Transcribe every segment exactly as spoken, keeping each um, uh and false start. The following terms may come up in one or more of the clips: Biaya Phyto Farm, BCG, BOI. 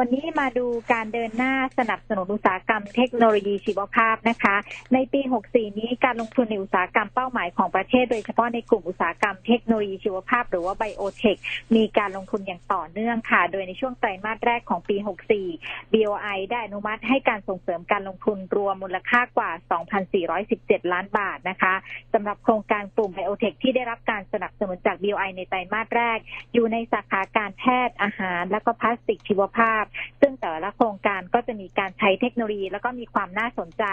วันนี้มาดูการเดินหน้าสนับสนุนอุตสาหกรรมเทคโนโลยีชีวภาพนะคะในปีหกสี่นี้การลงทุนในอุตสาหกรรมเป้าหมายของประเทศโดยเฉพาะในกลุ่มอุตสาหกรรมเทคโนโลยีชีวภาพหรือว่าไบโอเทคมีการลงทุนอย่างต่อเนื่องค่ะโดยในช่วงไตรมาสแรกของปีหกสี่ บี โอ ไอ ได้อนุมัติให้การส่งเสริมการลงทุนรวมมูลค่ากว่า สองพันสี่ร้อยสิบเจ็ด ล้านบาทนะคะสำหรับโครงการกลุ่มไบโอเทคที่ได้รับการสนับสนุนจาก บี โอ ไอ ในไตรมาสแรกอยู่ในสาขาการแพทย์อาหารและก็พลาสติกชีวภาพซึ่งแต่ละโครงการก็จะมีการใช้เทคโนโลยีแล้วก็มีความน่าสนใจ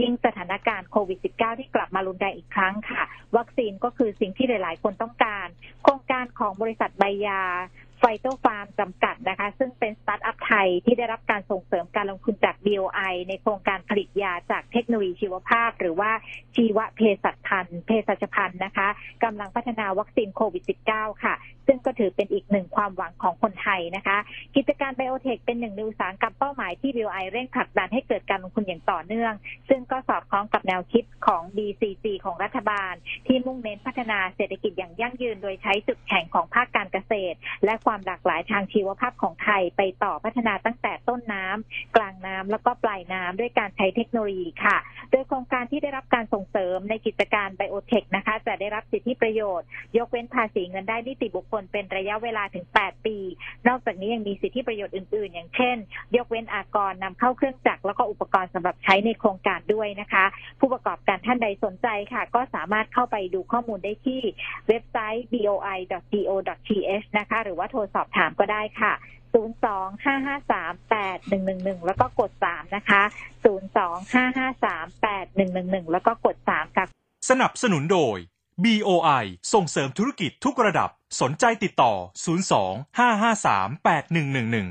ยิ่งสถานการณ์โควิด สิบเก้า ที่กลับมารุนแรงอีกครั้งค่ะวัคซีนก็คือสิ่งที่หลายๆคนต้องการโครงการของบริษัทไบยาไฟโตฟาร์มจำกัดนะคะซึ่งเป็นสตาร์ทอัพไทยที่ได้รับการส่งเสริมการลงทุนจาก บี โอ ไอ ในโครงการผลิตยาจากเทคโนโลยีชีวภาพหรือว่าชีวเภสัชพันธ์เภสัชพันธ์นะคะกำลังพัฒนาวัคซีนโควิด สิบเก้า ค่ะซึ่งก็ถือเป็นอีกหนึ่งความหวังของคนไทยนะคะกิจการไบโอเทคเป็นหนึ่งในอุตสาหกรรมเป้าหมายที่ บี โอ ไอ เร่งผลักดันให้เกิดการลงทุนอย่างต่อเนื่องซึ่งก็สอดคล้องกับแนวคิดของ บี ซี จี ของรัฐบาลที่มุ่งเน้นพัฒนาเศรษฐกิจอย่างยั่งยืนโดยใช้จุดแข็งของภาคการเกษตรและความหลากหลายทางชีวภาพของไทยไปต่อพัฒนาตั้งแต่ต้นน้ำกลางน้ำแล้วก็ปลายน้ำด้วยการใช้เทคโนโลยีค่ะโดยโครงการที่ได้รับการส่งเสริมในกิจการไบโอเทคนะคะจะได้รับสิทธิประโยชน์ยกเว้นภาษีเงินได้นิติบุคคลเป็นระยะเวลาถึงแปดปีนอกจากนี้ยังมีสิทธิประโยชน์อื่นๆอย่างเช่นยกเว้นอากรนำเข้าเครื่องจักรแล้วก็อุปกรณ์สำหรับใช้ในโครงการด้วยนะคะผู้ประกอบการท่านใดสนใจค่ะก็สามารถเข้าไปดูข้อมูลได้ที่เว็บไซต์ บี โอ ไอ ดอท โก ดอท ที เอช นะคะหรือว่าโทรสอบถามก็ได้ค่ะศูนย์ สอง ห้า ห้า สาม แปด หนึ่ง หนึ่ง หนึ่งแล้วก็กดสามนะคะศูนย์ สอง ห้า ห้า สาม แปด หนึ่ง หนึ่ง หนึ่งแล้วก็กดสามค่ะสนับสนุนโดย บี โอ ไอ ส่งเสริมธุรกิจทุกระดับสนใจติดต่อ ศูนย์ สอง ห้า ห้า สาม แปด หนึ่ง หนึ่ง หนึ่ง